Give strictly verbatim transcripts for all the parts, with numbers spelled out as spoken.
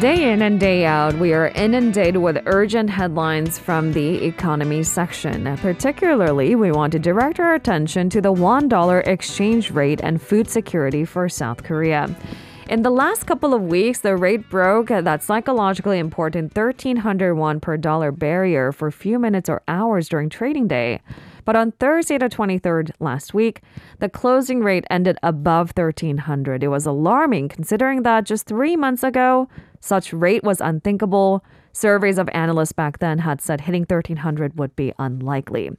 Day in and day out, we are inundated with urgent headlines from the economy section. Particularly, we want to direct our attention to the one dollar exchange rate and food security for South Korea. In the last couple of weeks, the rate broke that psychologically important thirteen hundred won per dollar barrier for a few minutes or hours during trading day. But on Thursday the twenty-third last week, the closing rate ended above thirteen hundred. It was alarming considering that just three months ago, such rate was unthinkable. Surveys of analysts back then had said hitting thirteen hundred would be unlikely.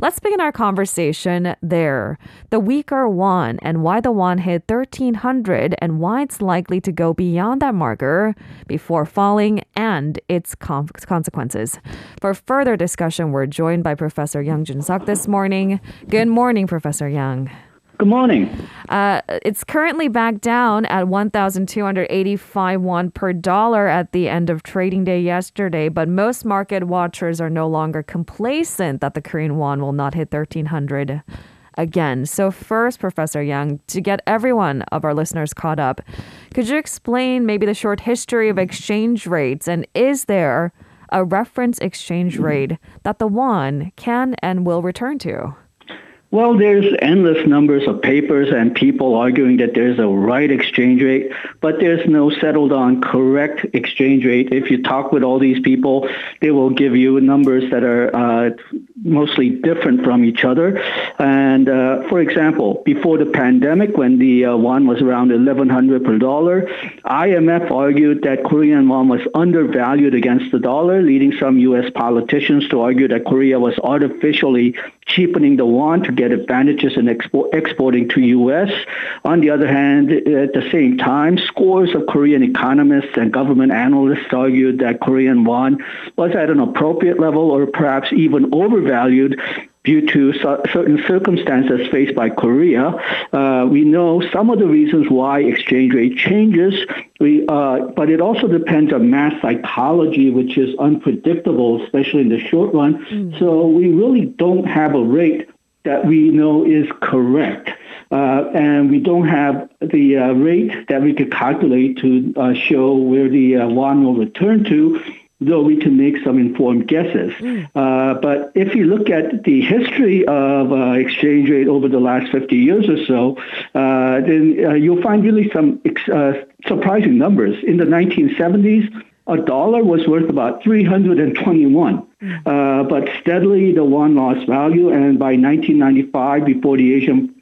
Let's begin our conversation there. The weaker won and why the won hit thirteen hundred and why it's likely to go beyond that marker before falling and its com- consequences. For further discussion, we're joined by Professor Young Junsuk this morning. Good morning, Professor Young. Good morning. Uh, it's currently back down at one thousand two hundred eighty-five won per dollar at the end of trading day yesterday, but most market watchers are no longer complacent that the Korean won will not hit thirteen hundred again. So first, Professor Young, to get everyone of our listeners caught up, could you explain maybe the short history of exchange rates, and is there a reference exchange rate that the won can and will return to? Well, there's endless numbers of papers and people arguing that there's a right exchange rate, but there's no settled on correct exchange rate. If you talk with all these people, they will give you numbers that are uh, mostly different from each other. And uh, for example, before the pandemic, when the uh, won was around eleven hundred per dollar, I M F argued that Korean won was undervalued against the dollar, leading some U S politicians to argue that Korea was artificially cheapening the won to get advantages in expo- exporting to U S. On the other hand, at the same time, scores of Korean economists and government analysts argued that Korean won was at an appropriate level or perhaps even overvalued due to su- certain circumstances faced by Korea. Uh, we know some of the reasons why exchange rate changes, we, uh, but it also depends on mass psychology, which is unpredictable, especially in the short run. Mm. So we really don't have a rate that we know is correct. Uh, and we don't have the uh, rate that we could calculate to uh, show where the uh, won will return to, though we can make some informed guesses. Uh, but if you look at the history of uh, exchange rate over the last fifty years or so, uh, then uh, you'll find really some ex- uh, surprising numbers. In the nineteen seventies, a dollar was worth about three hundred twenty-one. Uh, but steadily, the won lost value, and by nineteen ninety-five, before the Asian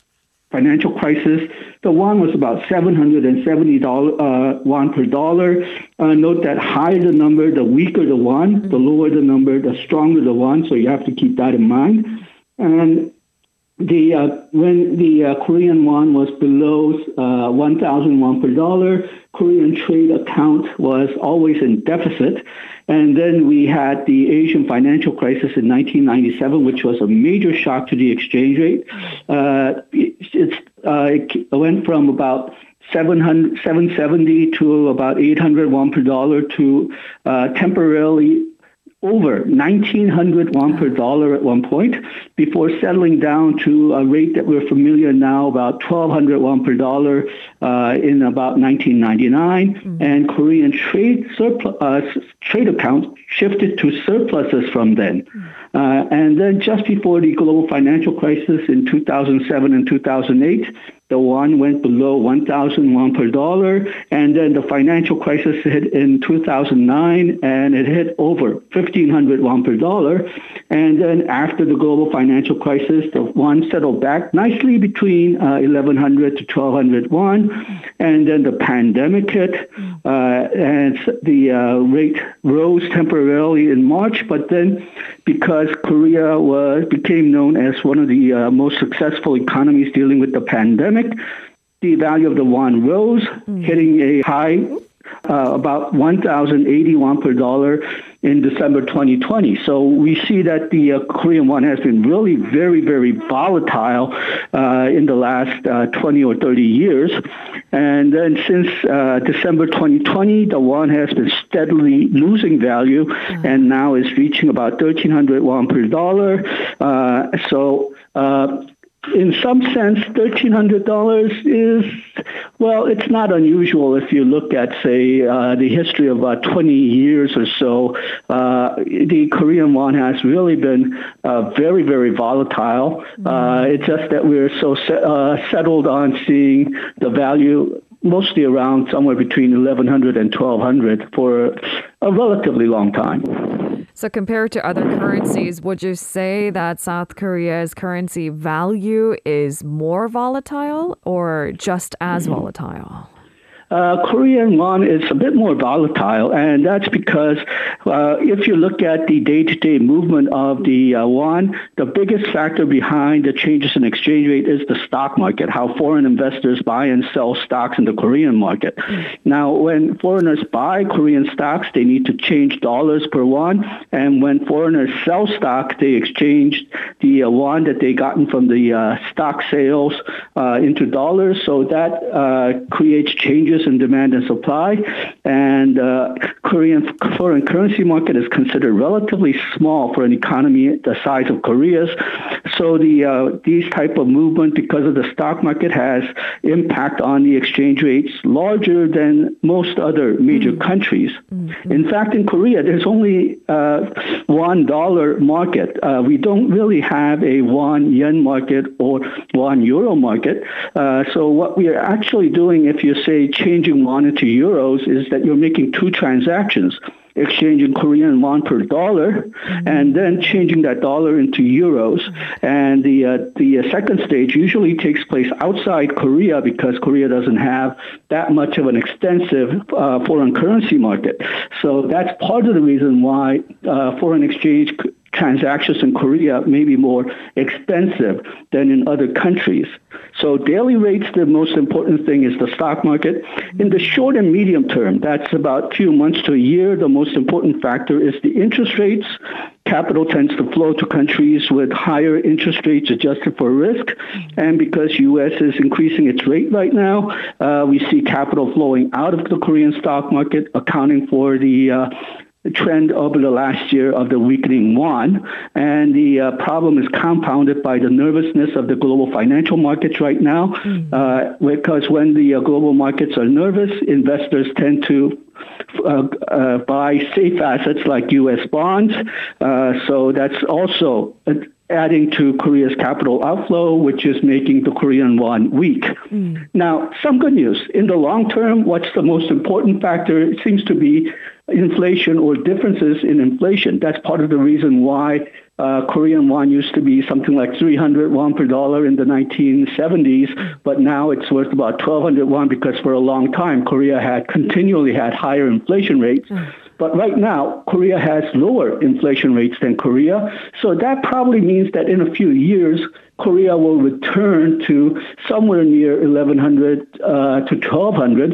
financial crisis, the won was about seven hundred seventy uh, won per dollar. Uh, note that higher the number, the weaker the won, mm-hmm. the lower the number, the stronger the won, so you have to keep that in mind. And the uh, when the uh, Korean won was below uh, one thousand won per dollar, Korean trade account was always in deficit. And then we had the Asian financial crisis in nineteen ninety-seven, which was a major shock to the exchange rate. Uh, it's, uh, it went from about seven hundred, seven seventy to about eight hundred won per dollar to uh, temporarily over nineteen hundred won per dollar at one point before settling down to a rate that we're familiar now, about twelve hundred won per dollar uh, in about nineteen ninety-nine. Mm-hmm. And Korean trade surplus, uh, trade account shifted to surpluses from then. Mm-hmm. Uh, and then just before the global financial crisis in two thousand seven and two thousand eight, the won went below one thousand won per dollar, and then the financial crisis hit in two thousand nine, and it hit over fifteen hundred won per dollar. And then after the global financial crisis, the won settled back nicely between uh, eleven hundred to twelve hundred won, and then the pandemic hit, uh, and the uh, rate rose temporarily in March, but then because Korea was became known as one of the uh, most successful economies dealing with the pandemic, the value of the won rose, mm. hitting a high uh, about one thousand eighty won per dollar in December twenty twenty. So we see that the uh, Korean won has been really very, very volatile uh, in the last uh, twenty or thirty years. And then since uh, December twenty twenty, the won has been steadily losing value, mm. and now is reaching about thirteen hundred won per dollar. Uh, so... Uh, in some sense, thirteen hundred dollars is, well, it's not unusual if you look at, say, uh, the history of about twenty years or so. Uh, the Korean won has really been uh, very, very volatile. Mm-hmm. Uh, it's just that we're so se- uh, settled on seeing the value mostly around somewhere between eleven hundred and twelve hundred for a relatively long time. So compared to other currencies, would you say that South Korea's currency value is more volatile or just as volatile? Uh, Korean won is a bit more volatile, and that's because uh, if you look at the day-to-day movement of the uh, won, the biggest factor behind the changes in exchange rate is the stock market, how foreign investors buy and sell stocks in the Korean market. Now, when foreigners buy Korean stocks, they need to change dollars per won, and when foreigners sell stocks, they exchange the uh, won that they gotten from the uh, stock sales uh, into dollars, so that uh, creates changes in demand and supply, and uh, Korean foreign currency market is considered relatively small for an economy the size of Korea's. So the uh, these type of movement because of the stock market has impact on the exchange rates larger than most other major mm-hmm. countries. Mm-hmm. In fact, in Korea, there's only uh, one dollar market. Uh, we don't really have a won yen market or won euro market. Uh, so what we are actually doing, if you say changing won into euros, is that you're making two transactions, exchanging Korean won per dollar, mm-hmm. and then changing that dollar into euros. Mm-hmm. And the uh, the second stage usually takes place outside Korea because Korea doesn't have that much of an extensive uh, foreign currency market. So that's part of the reason why uh, foreign exchange c- transactions in Korea may be more expensive than in other countries. So daily rates, the most important thing is the stock market. In the short and medium term, that's about few months to a year, the most important factor is the interest rates. Capital tends to flow to countries with higher interest rates adjusted for risk. And because U S is increasing its rate right now, uh, we see capital flowing out of the Korean stock market, accounting for the uh, trend over the last year of the weakening won, and the uh, problem is compounded by the nervousness of the global financial markets right now, mm-hmm. uh, because when the uh, global markets are nervous, investors tend to Uh, uh, buy safe assets like U S bonds. Uh, so that's also adding to Korea's capital outflow, which is making the Korean won weak. Mm. Now, some good news. In the long term, what's the most important factor? It seems to be inflation or differences in inflation. That's part of the reason why Uh, Korean won used to be something like three hundred won per dollar in the nineteen seventies, but now it's worth about twelve hundred won because for a long time Korea had continually had higher inflation rates. Mm. But right now, Korea has lower inflation rates than Korea. So that probably means that in a few years, Korea will return to somewhere near eleven hundred uh, to twelve hundred.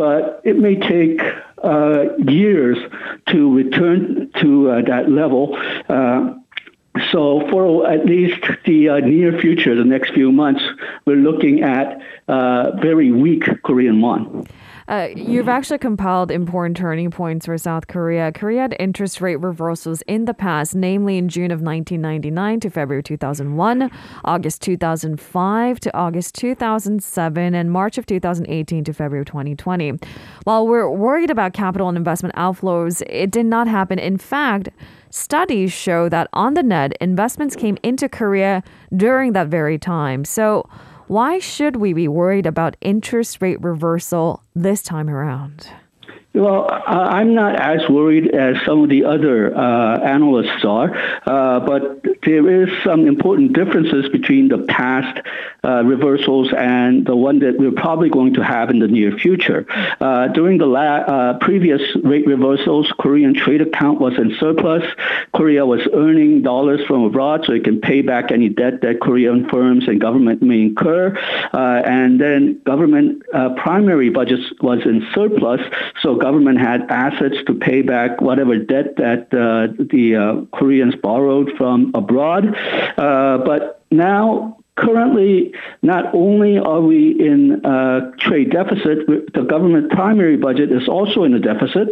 But it may take uh, years to return to uh, that level. Uh, So for at least the uh, near future, the next few months, we're looking at uh, very weak Korean won. Uh, you've actually compiled important turning points for South Korea. Korea had interest rate reversals in the past, namely in June of nineteen ninety-nine to February two thousand one, August two thousand five to August two thousand seven, and March of two thousand eighteen to February twenty twenty. While we're worried about capital and investment outflows, it did not happen. In fact, studies show that on the net, investments came into Korea during that very time. So why should we be worried about interest rate reversal this time around? Well, I'm not as worried as some of the other uh, analysts are, uh, but there is some important differences between the past uh, reversals and the one that we're probably going to have in the near future. Uh, during the la- uh, previous rate reversals, Korean trade account was in surplus. Korea was earning dollars from abroad so it can pay back any debt that Korean firms and government may incur. Uh, and then government uh, primary budgets was in surplus, so government had assets to pay back whatever debt that uh, the uh, Koreans borrowed from abroad. Uh, but now, currently, not only are we in a uh, trade deficit, the government primary budget is also in a deficit.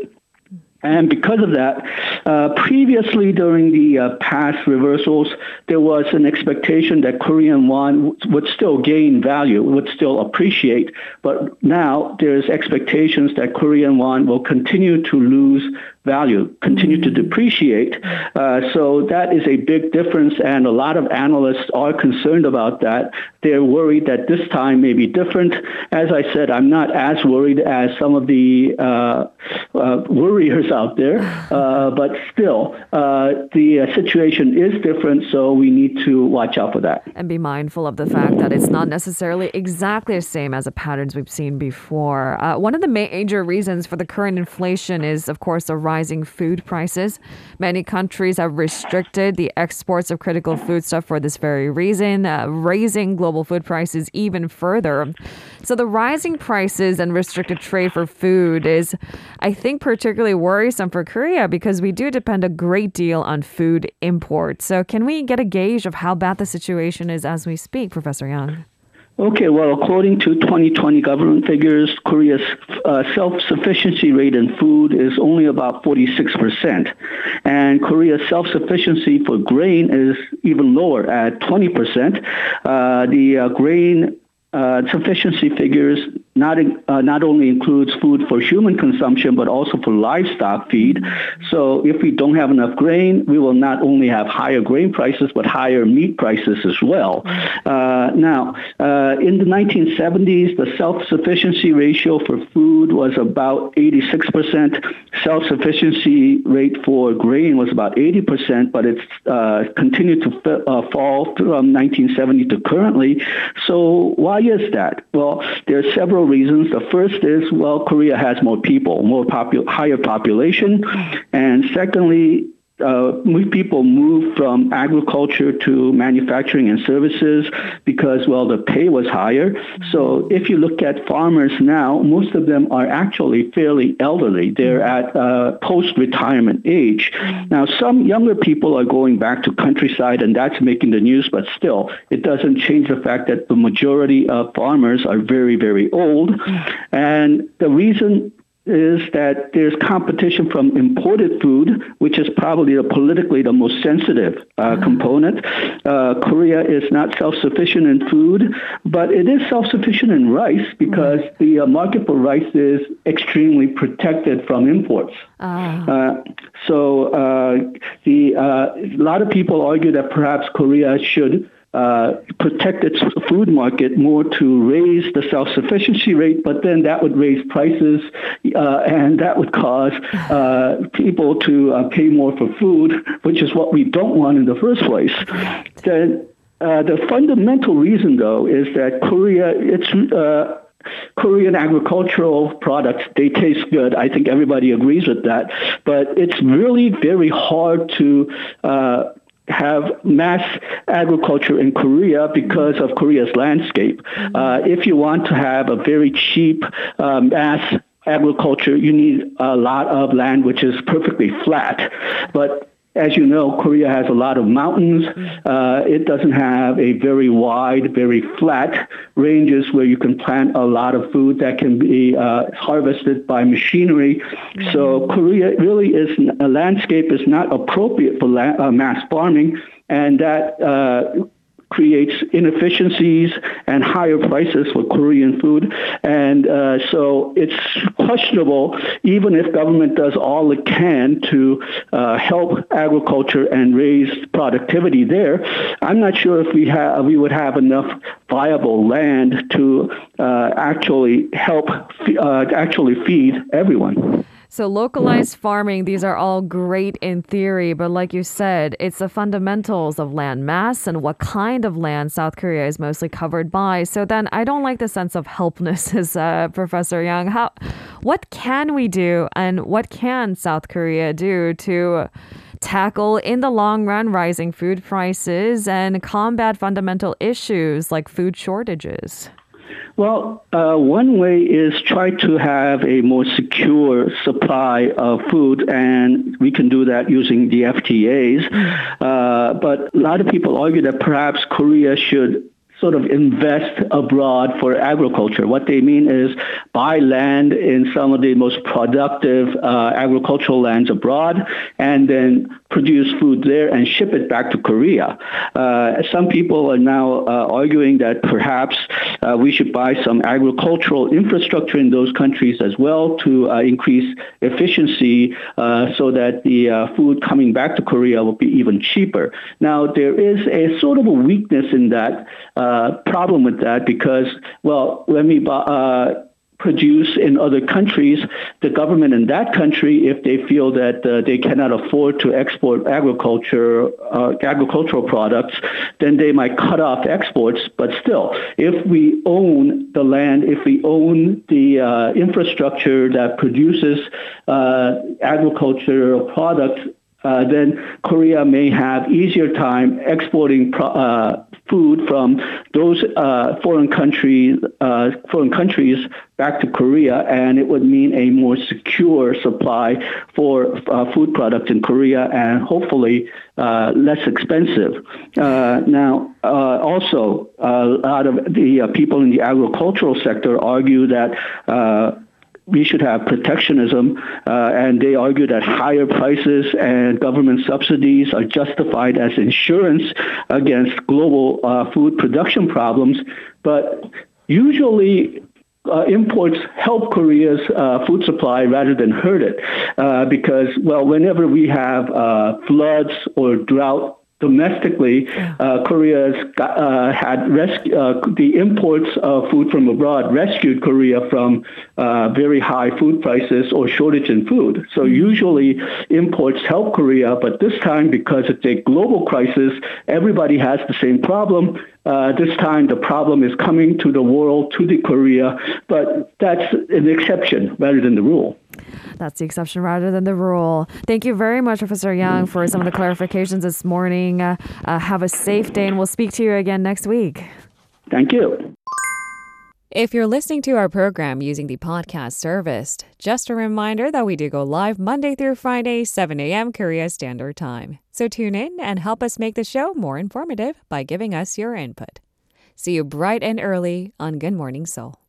And because of that, uh, previously during the uh, past reversals, there was an expectation that Korean won would still gain value, would still appreciate. But now there's expectations that Korean won will continue to lose value, continue to depreciate. Uh, so that is a big difference, and a lot of analysts are concerned about that. They're worried that this time may be different. As I said, I'm not as worried as some of the uh, uh, worriers out there, uh, but still, uh, the uh, situation is different, so we need to watch out for that. And be mindful of the fact that it's not necessarily exactly the same as the patterns we've seen before. Uh, one of the major reasons for the current inflation is, of course, the rising food prices. Many countries have restricted the exports of critical foodstuff for this very reason, uh, raising global food prices even further. So the rising prices and restricted trade for food is, I think, particularly worrisome for Korea because we do depend a great deal on food imports. So can we get a gauge of how bad the situation is as we speak, Professor Young? Okay, well, according to twenty twenty government figures, Korea's uh, self-sufficiency rate in food is only about forty-six percent. And Korea's self-sufficiency for grain is even lower at twenty percent. Uh, the uh, grain uh, sufficiency figures not uh, not only includes food for human consumption, but also for livestock feed. So if we don't have enough grain, we will not only have higher grain prices, but higher meat prices as well. Uh, now, uh, in the nineteen seventies, the self-sufficiency ratio for food was about eighty-six percent. Self-sufficiency rate for grain was about eighty percent, but it's uh, continued to f- uh, fall from nineteen seventy to currently. So why is that? Well, there are several reasons. The first is, well, Korea has more people, more popu- higher population. And secondly, uh, people moved from agriculture to manufacturing and services because, well, the pay was higher. So if you look at farmers now, most of them are actually fairly elderly. They're at uh, post-retirement age. Now, some younger people are going back to countryside, and that's making the news, but still, it doesn't change the fact that the majority of farmers are very, very old. And the reason is that there's competition from imported food, which is probably the politically the most sensitive uh, mm-hmm. component. Uh, Korea is not self-sufficient in food, but it is self-sufficient in rice because mm-hmm. the uh, market for rice is extremely protected from imports. Oh. Uh, so uh, the uh, a lot of people argue that perhaps Korea should Uh, protect its food market more to raise the self-sufficiency rate, but then that would raise prices uh, and that would cause uh, people to uh, pay more for food, which is what we don't want in the first place. The, uh, the fundamental reason, though, is that Korea, it's... Uh, Korean agricultural products, they taste good. I think everybody agrees with that, but it's really very hard to uh, have mass agriculture in Korea because of Korea's landscape. Uh, if you want to have a very cheap uh, mass agriculture, you need a lot of land, which is perfectly flat. But as you know, Korea has a lot of mountains. Uh, it doesn't have a very wide, very flat ranges where you can plant a lot of food that can be uh, harvested by machinery. Mm-hmm. So Korea really is, a landscape is not appropriate for la- uh, mass farming, and that uh, creates inefficiencies and higher prices for Korean food. And uh, so it's questionable, even if government does all it can to uh, help agriculture and raise productivity there. I'm not sure if we have we would have enough viable land to uh, actually help, uh, actually feed everyone. So localized farming, these are all great in theory, but like you said, it's the fundamentals of land mass and what kind of land South Korea is mostly covered by. So then I don't like the sense of helplessness, uh, Professor Young. How, what can we do and what can South Korea do to tackle in the long run rising food prices and combat fundamental issues like food shortages? Well, uh, one way is try to have a more secure supply of food, and we can do that using the F T As. Uh, but a lot of people argue that perhaps Korea should sort of invest abroad for agriculture. What they mean is buy land in some of the most productive uh, agricultural lands abroad and then produce food there and ship it back to Korea. Uh, some people are now uh, arguing that perhaps uh, we should buy some agricultural infrastructure in those countries as well to uh, increase efficiency uh, so that the uh, food coming back to Korea will be even cheaper. Now, there is a sort of a weakness in that uh, problem with that because, well, let me uh, produce in other countries, the government in that country, if they feel that uh, they cannot afford to export agriculture, uh, agricultural products, then they might cut off exports. But still, if we own the land, if we own the uh, infrastructure that produces uh, agricultural products, Uh, then Korea may have easier time exporting pro uh, food from those uh, foreign countries, uh, foreign countries back to Korea, and it would mean a more secure supply for uh, food products in Korea, and hopefully uh, less expensive. Uh, now, uh, also, a lot of the uh, people in the agricultural sector argue that Uh, we should have protectionism, uh, and they argue that higher prices and government subsidies are justified as insurance against global uh, food production problems. But usually uh, imports help Korea's uh, food supply rather than hurt it, uh, because, well, whenever we have uh, floods or drought domestically, uh, Korea's uh, had rescu uh, the imports of food from abroad rescued Korea from uh, very high food prices or shortage in food. So usually imports help Korea, but this time, because it's a global crisis, everybody has the same problem. Uh, this time the problem is coming to the world, to the Korea, but that's an exception rather than the rule. That's the exception rather than the rule. Thank you very much, Professor Young, for some of the clarifications this morning. Uh, uh, have a safe day, and we'll speak to you again next week. Thank you. If you're listening to our program using the podcast service, just a reminder that we do go live Monday through Friday, seven a m Korea Standard Time. So tune in and help us make the show more informative by giving us your input. See you bright and early on Good Morning Seoul.